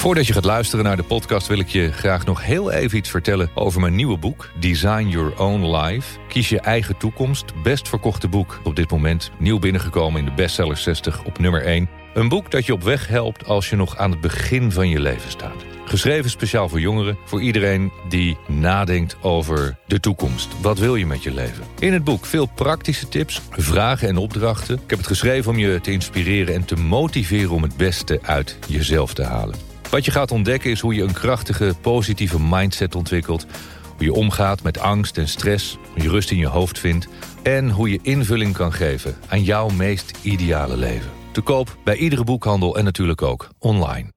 Voordat je gaat luisteren naar de podcast wil ik je graag nog heel even iets vertellen over mijn nieuwe boek Design Your Own Life. Kies je eigen toekomst, best verkochte boek. Op dit moment nieuw binnengekomen in de Bestseller 60 op nummer 1. Een boek dat je op weg helpt als je nog aan het begin van je leven staat. Geschreven speciaal voor jongeren, voor iedereen die nadenkt over de toekomst. Wat wil je met je leven? In het boek veel praktische tips, vragen en opdrachten. Ik heb het geschreven om je te inspireren en te motiveren om het beste uit jezelf te halen. Wat je gaat ontdekken is hoe je een krachtige, positieve mindset ontwikkelt. Hoe je omgaat met angst en stress, hoe je rust in je hoofd vindt. En hoe je invulling kan geven aan jouw meest ideale leven. Te koop bij iedere boekhandel en natuurlijk ook online.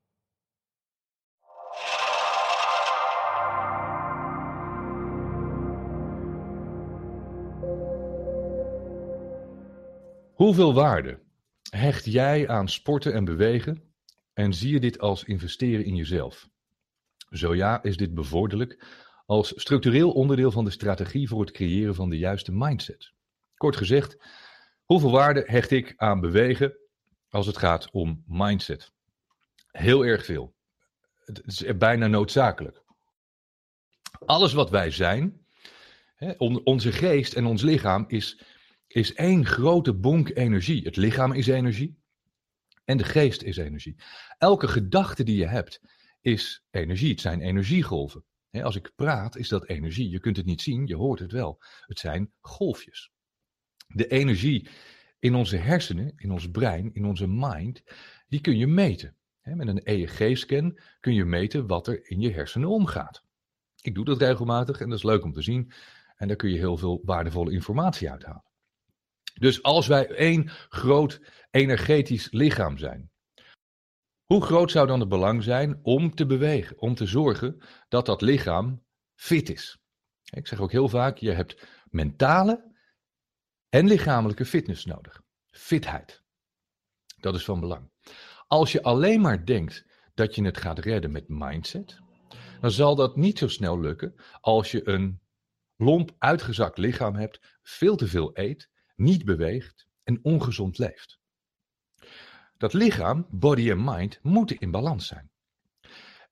Hoeveel waarde hecht jij aan sporten en bewegen en zie je dit als investeren in jezelf? Zo ja, is dit bevorderlijk als structureel onderdeel van de strategie voor het creëren van de juiste mindset. Kort gezegd, hoeveel waarde hecht ik aan bewegen als het gaat om mindset? Heel erg veel. Het is bijna noodzakelijk. Alles wat wij zijn, onze geest en ons lichaam is één grote bonk energie. Het lichaam is energie en de geest is energie. Elke gedachte die je hebt is energie. Het zijn energiegolven. Als ik praat is dat energie. Je kunt het niet zien, je hoort het wel. Het zijn golfjes. De energie in onze hersenen, in ons brein, in onze mind, die kun je meten. Met een EEG-scan kun je meten wat er in je hersenen omgaat. Ik doe dat regelmatig en dat is leuk om te zien. En daar kun je heel veel waardevolle informatie uithalen. Dus als wij één groot energetisch lichaam zijn, hoe groot zou dan het belang zijn om te bewegen, om te zorgen dat dat lichaam fit is? Ik zeg ook heel vaak, je hebt mentale en lichamelijke fitness nodig. Fitheid. Dat is van belang. Als je alleen maar denkt dat je het gaat redden met mindset, dan zal dat niet zo snel lukken als je een lomp uitgezakt lichaam hebt, veel te veel eet, niet beweegt en ongezond leeft. Dat lichaam, body en mind, moeten in balans zijn.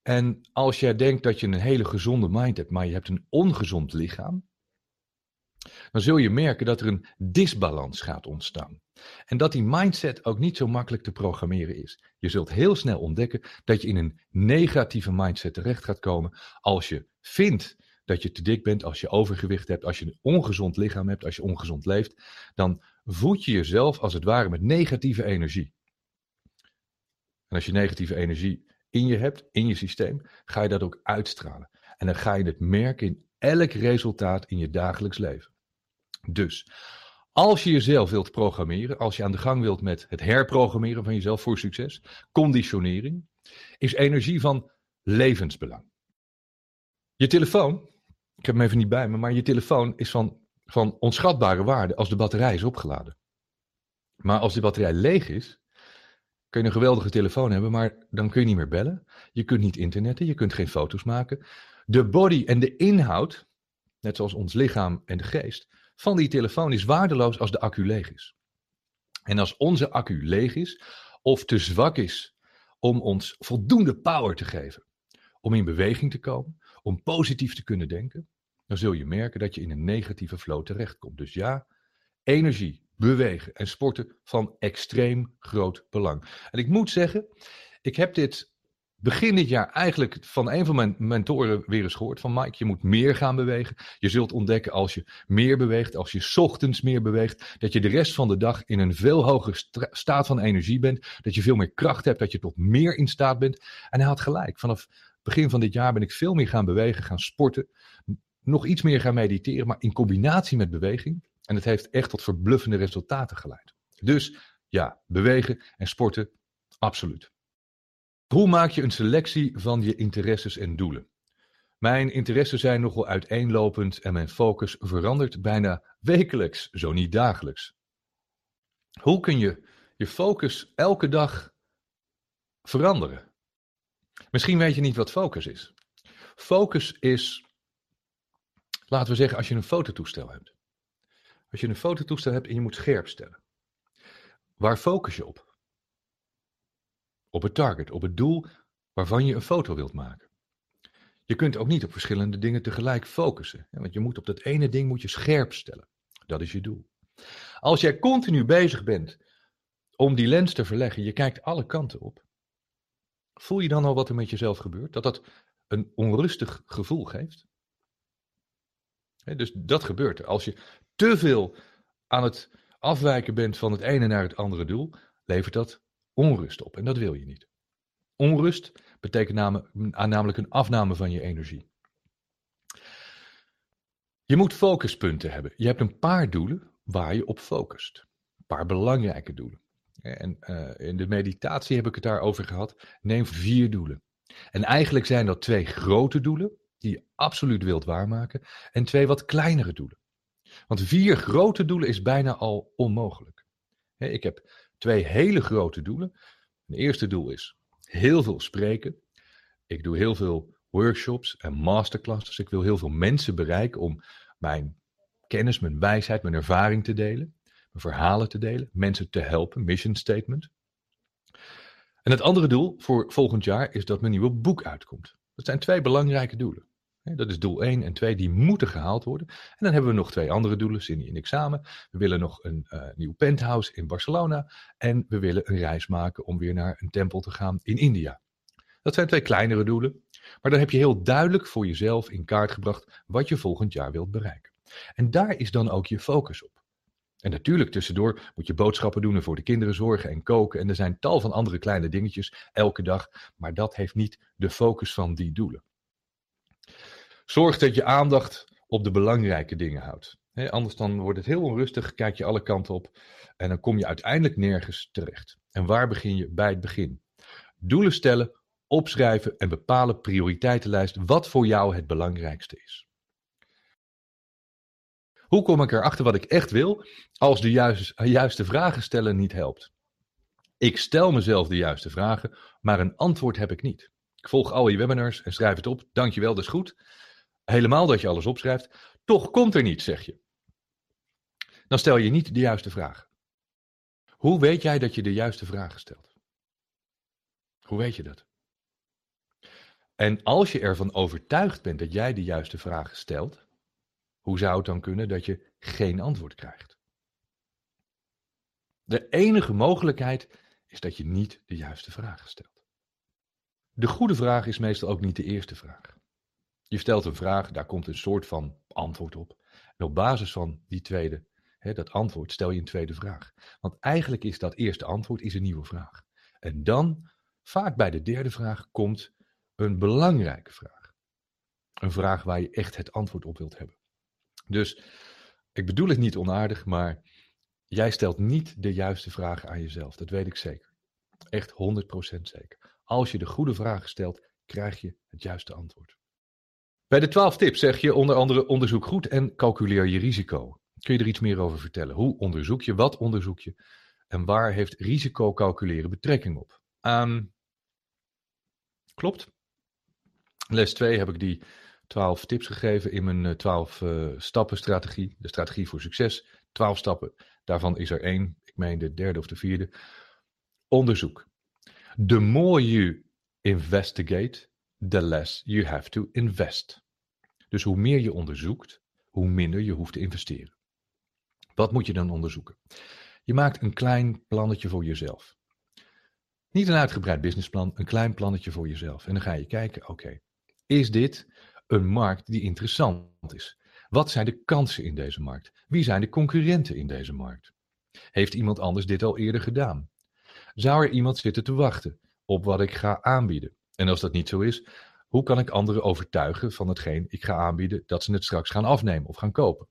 En als jij denkt dat je een hele gezonde mind hebt, maar je hebt een ongezond lichaam, dan zul je merken dat er een disbalans gaat ontstaan. En dat die mindset ook niet zo makkelijk te programmeren is. Je zult heel snel ontdekken dat je in een negatieve mindset terecht gaat komen als je vindt dat je te dik bent, als je overgewicht hebt, als je een ongezond lichaam hebt, als je ongezond leeft, dan voed je jezelf als het ware met negatieve energie. En als je negatieve energie in je hebt, in je systeem, ga je dat ook uitstralen. En dan ga je het merken in elk resultaat in je dagelijks leven. Dus, als je jezelf wilt programmeren, als je aan de gang wilt met het herprogrammeren van jezelf voor succes, conditionering, is energie van levensbelang. Je telefoon, ik heb hem even niet bij me, maar je telefoon is van onschatbare waarde als de batterij is opgeladen. Maar als die batterij leeg is, kun je een geweldige telefoon hebben, maar dan kun je niet meer bellen. Je kunt niet internetten, je kunt geen foto's maken. De body en de inhoud, net zoals ons lichaam en de geest, van die telefoon is waardeloos als de accu leeg is. En als onze accu leeg is of te zwak is om ons voldoende power te geven, om in beweging te komen, om positief te kunnen denken, dan zul je merken dat je in een negatieve flow terechtkomt. Dus ja, energie, bewegen en sporten van extreem groot belang. En ik moet zeggen, ik heb dit begin dit jaar eigenlijk van een van mijn mentoren weer eens gehoord. Van Mike, je moet meer gaan bewegen. Je zult ontdekken als je meer beweegt, als je 's ochtends meer beweegt, dat je de rest van de dag in een veel hogere staat van energie bent. Dat je veel meer kracht hebt, dat je tot meer in staat bent. En hij had gelijk, vanaf begin van dit jaar ben ik veel meer gaan bewegen, gaan sporten, nog iets meer gaan mediteren, maar in combinatie met beweging. En het heeft echt tot verbluffende resultaten geleid. Dus ja, bewegen en sporten, absoluut. Hoe maak je een selectie van je interesses en doelen? Mijn interesses zijn nogal uiteenlopend en mijn focus verandert bijna wekelijks, zo niet dagelijks. Hoe kun je je focus elke dag veranderen? Misschien weet je niet wat focus is. Focus is, laten we zeggen, als je een fototoestel hebt. Als je een fototoestel hebt en je moet scherp stellen. Waar focus je op? Op het target, op het doel waarvan je een foto wilt maken. Je kunt ook niet op verschillende dingen tegelijk focussen. Want je moet op dat ene ding moet je scherp stellen. Dat is je doel. Als jij continu bezig bent om die lens te verleggen, je kijkt alle kanten op. Voel je dan al wat er met jezelf gebeurt? Dat een onrustig gevoel geeft? Dus dat gebeurt er. Als je te veel aan het afwijken bent van het ene naar het andere doel, levert dat onrust op. En dat wil je niet. Onrust betekent namelijk een afname van je energie. Je moet focuspunten hebben. Je hebt een paar doelen waar je op focust. Een paar belangrijke doelen. En in de meditatie heb ik het daarover gehad. Neem 4 doelen. En eigenlijk zijn dat 2 grote doelen die je absoluut wilt waarmaken. En 2 wat kleinere doelen. Want 4 grote doelen is bijna al onmogelijk. Ik heb 2 hele grote doelen. Het eerste doel is heel veel spreken. Ik doe heel veel workshops en masterclasses. Ik wil heel veel mensen bereiken om mijn kennis, mijn wijsheid, mijn ervaring te delen. Mijn verhalen te delen. Mensen te helpen. Mission statement. En het andere doel voor volgend jaar is dat mijn nieuwe boek uitkomt. Dat zijn 2 belangrijke doelen. Dat is doel 1 en 2, die moeten gehaald worden. En dan hebben we nog 2 andere doelen, zin in examen. We willen nog een nieuw penthouse in Barcelona. En we willen een reis maken om weer naar een tempel te gaan in India. Dat zijn 2 kleinere doelen. Maar dan heb je heel duidelijk voor jezelf in kaart gebracht wat je volgend jaar wilt bereiken. En daar is dan ook je focus op. En natuurlijk tussendoor moet je boodschappen doen en voor de kinderen zorgen en koken. En er zijn tal van andere kleine dingetjes elke dag. Maar dat heeft niet de focus van die doelen. Zorg dat je aandacht op de belangrijke dingen houdt. Anders dan wordt het heel onrustig, kijk je alle kanten op en dan kom je uiteindelijk nergens terecht. En waar begin je? Bij het begin. Doelen stellen, opschrijven en bepalen prioriteitenlijst wat voor jou het belangrijkste is. Hoe kom ik erachter wat ik echt wil als de juiste vragen stellen niet helpt? Ik stel mezelf de juiste vragen, maar een antwoord heb ik niet. Ik volg al je webinars en schrijf het op. Dankjewel, dat is goed. Helemaal dat je alles opschrijft. Toch komt er niets, zeg je. Dan stel je niet de juiste vraag. Hoe weet jij dat je de juiste vraag stelt? Hoe weet je dat? En als je ervan overtuigd bent dat jij de juiste vraag stelt, hoe zou het dan kunnen dat je geen antwoord krijgt? De enige mogelijkheid is dat je niet de juiste vraag stelt. De goede vraag is meestal ook niet de eerste vraag. Je stelt een vraag, daar komt een soort van antwoord op. En op basis van die tweede, dat antwoord, stel je een tweede vraag. Want eigenlijk is dat eerste antwoord is een nieuwe vraag. En dan, vaak bij de derde vraag, komt een belangrijke vraag. Een vraag waar je echt het antwoord op wilt hebben. Dus, ik bedoel het niet onaardig, maar jij stelt niet de juiste vraag aan jezelf. Dat weet ik zeker. Echt 100% zeker. Als je de goede vraag stelt, krijg je het juiste antwoord. Bij de 12 tips zeg je onder andere onderzoek goed en calculeer je risico. Kun je er iets meer over vertellen? Hoe onderzoek je? Wat onderzoek je? En waar heeft risico calculeren betrekking op? Klopt. Les 2 heb ik die 12 tips gegeven in mijn 12 stappen strategie. De strategie voor succes. 12 stappen. Daarvan is er 1. Ik meen de 3e of de 4e. Onderzoek. The more you investigate, the less you have to invest. Dus hoe meer je onderzoekt, hoe minder je hoeft te investeren. Wat moet je dan onderzoeken? Je maakt een klein plannetje voor jezelf. Niet een uitgebreid businessplan, een klein plannetje voor jezelf. En dan ga je kijken, oké, is dit een markt die interessant is? Wat zijn de kansen in deze markt? Wie zijn de concurrenten in deze markt? Heeft iemand anders dit al eerder gedaan? Zou er iemand zitten te wachten op wat ik ga aanbieden? En als dat niet zo is, hoe kan ik anderen overtuigen van hetgeen ik ga aanbieden, dat ze het straks gaan afnemen of gaan kopen?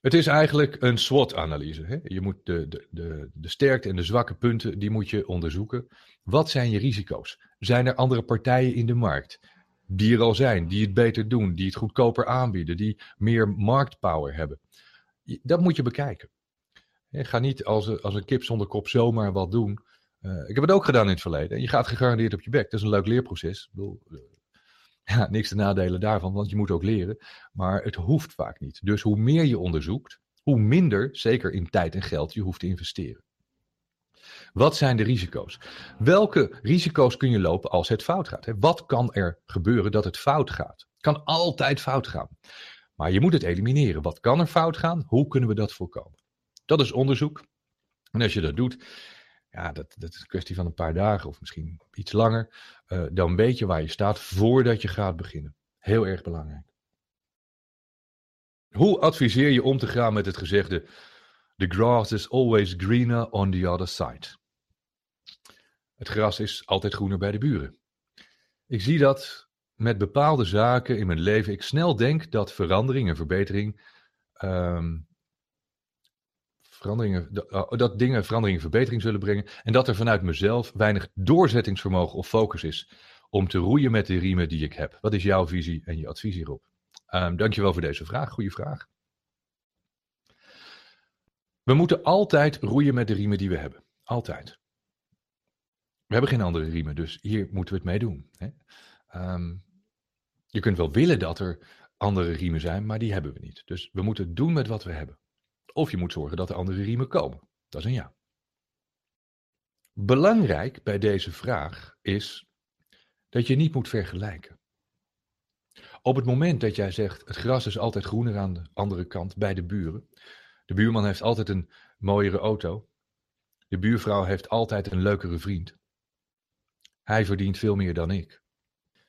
Het is eigenlijk een SWOT-analyse. Je moet de sterkte en de zwakke punten, die moet je onderzoeken. Wat zijn je risico's? Zijn er andere partijen in de markt die er al zijn, die het beter doen, die het goedkoper aanbieden, die meer marktpower hebben? Dat moet je bekijken. Ga niet als een kip zonder kop zomaar wat doen. Ik heb het ook gedaan in het verleden. En je gaat gegarandeerd op je bek. Dat is een leuk leerproces. Ik bedoel, niks te nadelen daarvan, want je moet ook leren. Maar het hoeft vaak niet. Dus hoe meer je onderzoekt, hoe minder, zeker in tijd en geld, je hoeft te investeren. Wat zijn de risico's? Welke risico's kun je lopen als het fout gaat? Wat kan er gebeuren dat het fout gaat? Het kan altijd fout gaan. Maar je moet het elimineren. Wat kan er fout gaan? Hoe kunnen we dat voorkomen? Dat is onderzoek. En als je dat doet, ja, dat is een kwestie van een paar dagen of misschien iets langer. Dan weet je waar je staat voordat je gaat beginnen. Heel erg belangrijk. Hoe adviseer je om te gaan met het gezegde: the grass is always greener on the other side? Het gras is altijd groener bij de buren. Ik zie dat met bepaalde zaken in mijn leven ik snel denk dat verandering en verbetering... dat dingen verandering en verbetering zullen brengen. En dat er vanuit mezelf weinig doorzettingsvermogen of focus is om te roeien met de riemen die ik heb. Wat is jouw visie en je advies hierop? Dankjewel voor deze vraag. Goeie vraag. We moeten altijd roeien met de riemen die we hebben. Altijd. We hebben geen andere riemen, dus hier moeten we het mee doen. Hè? Je kunt wel willen dat er andere riemen zijn, maar die hebben we niet. Dus we moeten het doen met wat we hebben. Of je moet zorgen dat er andere riemen komen. Dat is een ja. Belangrijk bij deze vraag is dat je niet moet vergelijken. Op het moment dat jij zegt, het gras is altijd groener aan de andere kant bij de buren. De buurman heeft altijd een mooiere auto. De buurvrouw heeft altijd een leukere vriend. Hij verdient veel meer dan ik.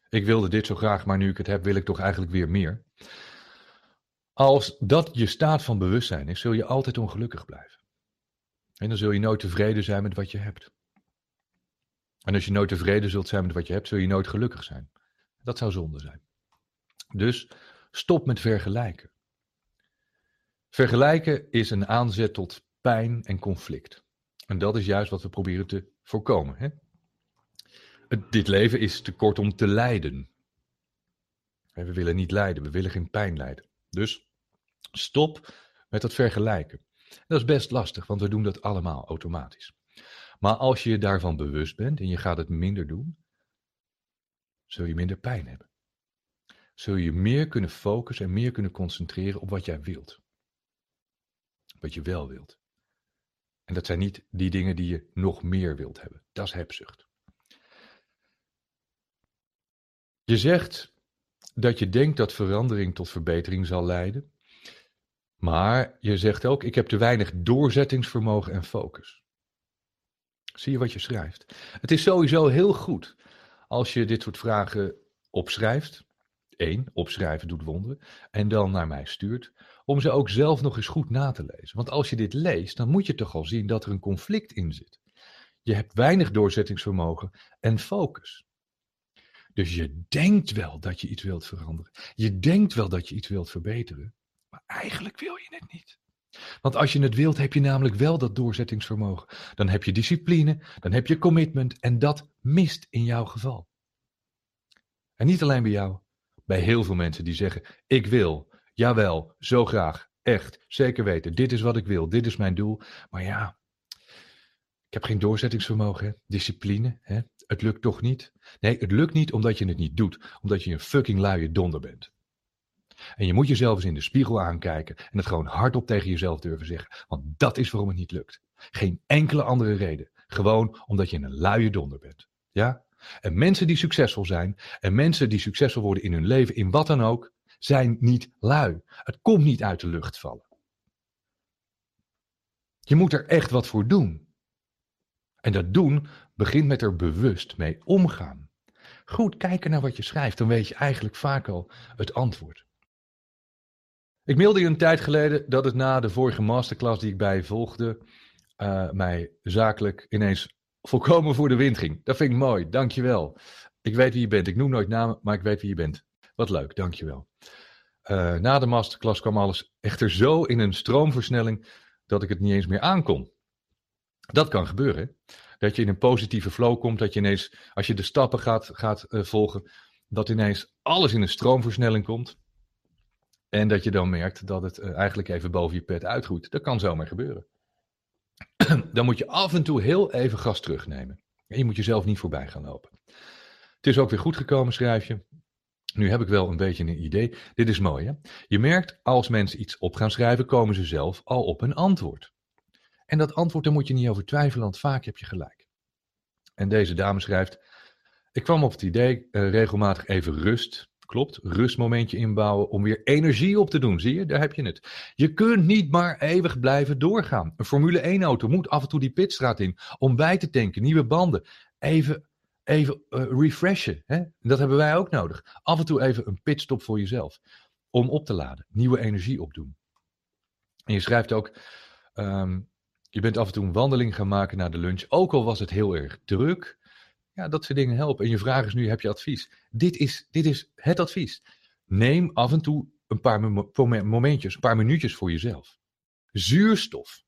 Ik wilde dit zo graag, maar nu ik het heb, wil ik toch eigenlijk weer meer. Als dat je staat van bewustzijn is, zul je altijd ongelukkig blijven. En dan zul je nooit tevreden zijn met wat je hebt. En als je nooit tevreden zult zijn met wat je hebt, zul je nooit gelukkig zijn. Dat zou zonde zijn. Dus stop met vergelijken. Vergelijken is een aanzet tot pijn en conflict. En dat is juist wat we proberen te voorkomen. Hè? Dit leven is te kort om te lijden. We willen niet lijden, we willen geen pijn lijden. Dus stop met dat vergelijken. Dat is best lastig, want we doen dat allemaal automatisch. Maar als je je daarvan bewust bent en je gaat het minder doen, zul je minder pijn hebben. Zul je meer kunnen focussen en meer kunnen concentreren op wat jij wilt. Wat je wel wilt. En dat zijn niet die dingen die je nog meer wilt hebben. Dat is hebzucht. Je zegt dat je denkt dat verandering tot verbetering zal leiden. Maar je zegt ook, ik heb te weinig doorzettingsvermogen en focus. Zie je wat je schrijft? Het is sowieso heel goed als je dit soort vragen opschrijft. Opschrijven doet wonderen. En dan naar mij stuurt. Om ze ook zelf nog eens goed na te lezen. Want als je dit leest, dan moet je toch al zien dat er een conflict in zit. Je hebt weinig doorzettingsvermogen en focus. Dus je denkt wel dat je iets wilt veranderen. Je denkt wel dat je iets wilt verbeteren. Maar eigenlijk wil je het niet. Want als je het wilt, heb je namelijk wel dat doorzettingsvermogen. Dan heb je discipline, dan heb je commitment. En dat mist in jouw geval. En niet alleen bij jou. Bij heel veel mensen die zeggen, ik wil, jawel, zo graag, echt, zeker weten. Dit is wat ik wil, dit is mijn doel. Maar ja, ik heb geen doorzettingsvermogen, hè? Discipline, hè? Het lukt toch niet? Nee, het lukt niet omdat je het niet doet. Omdat je een fucking luie donder bent. En je moet jezelf eens in de spiegel aankijken en het gewoon hardop tegen jezelf durven zeggen. Want dat is waarom het niet lukt. Geen enkele andere reden. Gewoon omdat je een luie donder bent. Ja? En mensen die succesvol zijn en mensen die succesvol worden in hun leven, in wat dan ook, zijn niet lui. Het komt niet uit de lucht vallen. Je moet er echt wat voor doen. En dat doen begint met er bewust mee omgaan. Goed kijken naar wat je schrijft, dan weet je eigenlijk vaak al het antwoord. Ik mailde je een tijd geleden dat het na de vorige masterclass die ik bij volgde, mij zakelijk ineens volkomen voor de wind ging. Dat vind ik mooi, dankjewel. Ik weet wie je bent, ik noem nooit namen, maar ik weet wie je bent. Wat leuk, dankjewel. Na de masterclass kwam alles echter zo in een stroomversnelling dat ik het niet eens meer aankon. Dat kan gebeuren, hè? Dat je in een positieve flow komt, dat je ineens, als je de stappen gaat volgen, dat ineens alles in een stroomversnelling komt. En dat je dan merkt dat het eigenlijk even boven je pet uitgroeit. Dat kan zomaar gebeuren. Dan moet je af en toe heel even gas terugnemen. En je moet jezelf niet voorbij gaan lopen. Het is ook weer goed gekomen, schrijf je. Nu heb ik wel een beetje een idee. Dit is mooi, hè? Je merkt, als mensen iets op gaan schrijven, komen ze zelf al op een antwoord. En dat antwoord, daar moet je niet over twijfelen, want vaak heb je gelijk. En deze dame schrijft: ik kwam op het idee, regelmatig even rust. Klopt, rustmomentje inbouwen om weer energie op te doen. Zie je, daar heb je het. Je kunt niet maar eeuwig blijven doorgaan. Een Formule 1-auto moet af en toe die pitstraat in om bij te tanken, nieuwe banden. Even refreshen. Hè? Dat hebben wij ook nodig. Af en toe even een pitstop voor jezelf. Om op te laden. Nieuwe energie opdoen. En je schrijft ook... je bent af en toe een wandeling gaan maken na de lunch. Ook al was het heel erg druk. Ja, dat soort dingen helpen. En je vraag is nu, heb je advies? Dit is het advies. Neem af en toe een paar momentjes, een paar minuutjes voor jezelf. Zuurstof.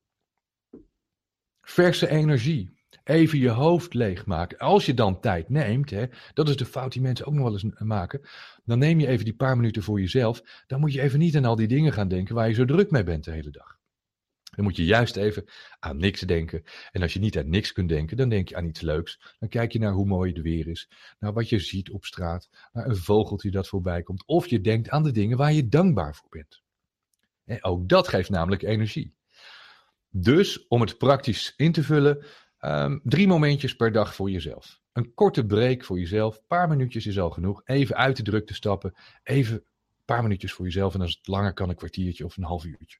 Verse energie. Even je hoofd leegmaken. Als je dan tijd neemt, hè, dat is de fout die mensen ook nog wel eens maken. Dan neem je even die paar minuten voor jezelf. Dan moet je even niet aan al die dingen gaan denken waar je zo druk mee bent de hele dag. Dan moet je juist even aan niks denken. En als je niet aan niks kunt denken, dan denk je aan iets leuks. Dan kijk je naar hoe mooi het weer is. Naar wat je ziet op straat. Naar een vogeltje dat voorbij komt. Of je denkt aan de dingen waar je dankbaar voor bent. En ook dat geeft namelijk energie. Dus om het praktisch in te vullen... 3 momentjes per dag voor jezelf. Een korte break voor jezelf. Een paar minuutjes is al genoeg. Even uit de drukte stappen. Even een paar minuutjes voor jezelf. En als het langer kan, een kwartiertje of een half uurtje.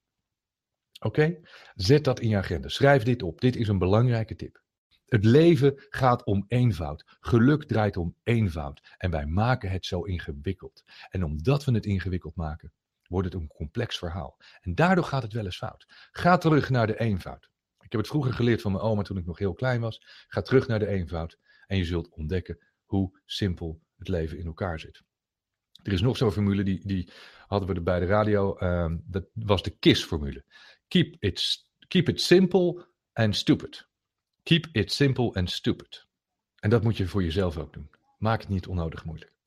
Oké? Zet dat in je agenda. Schrijf dit op. Dit is een belangrijke tip. Het leven gaat om eenvoud. Geluk draait om eenvoud. En wij maken het zo ingewikkeld. En omdat we het ingewikkeld maken, wordt het een complex verhaal. En daardoor gaat het wel eens fout. Ga terug naar de eenvoud. Ik heb het vroeger geleerd van mijn oma toen ik nog heel klein was. Ga terug naar de eenvoud en je zult ontdekken hoe simpel het leven in elkaar zit. Er is nog zo'n formule, die hadden we er bij de radio. Dat was de KIS-formule. Keep it simple and stupid. Keep it simple and stupid. En dat moet je voor jezelf ook doen. Maak het niet onnodig moeilijk.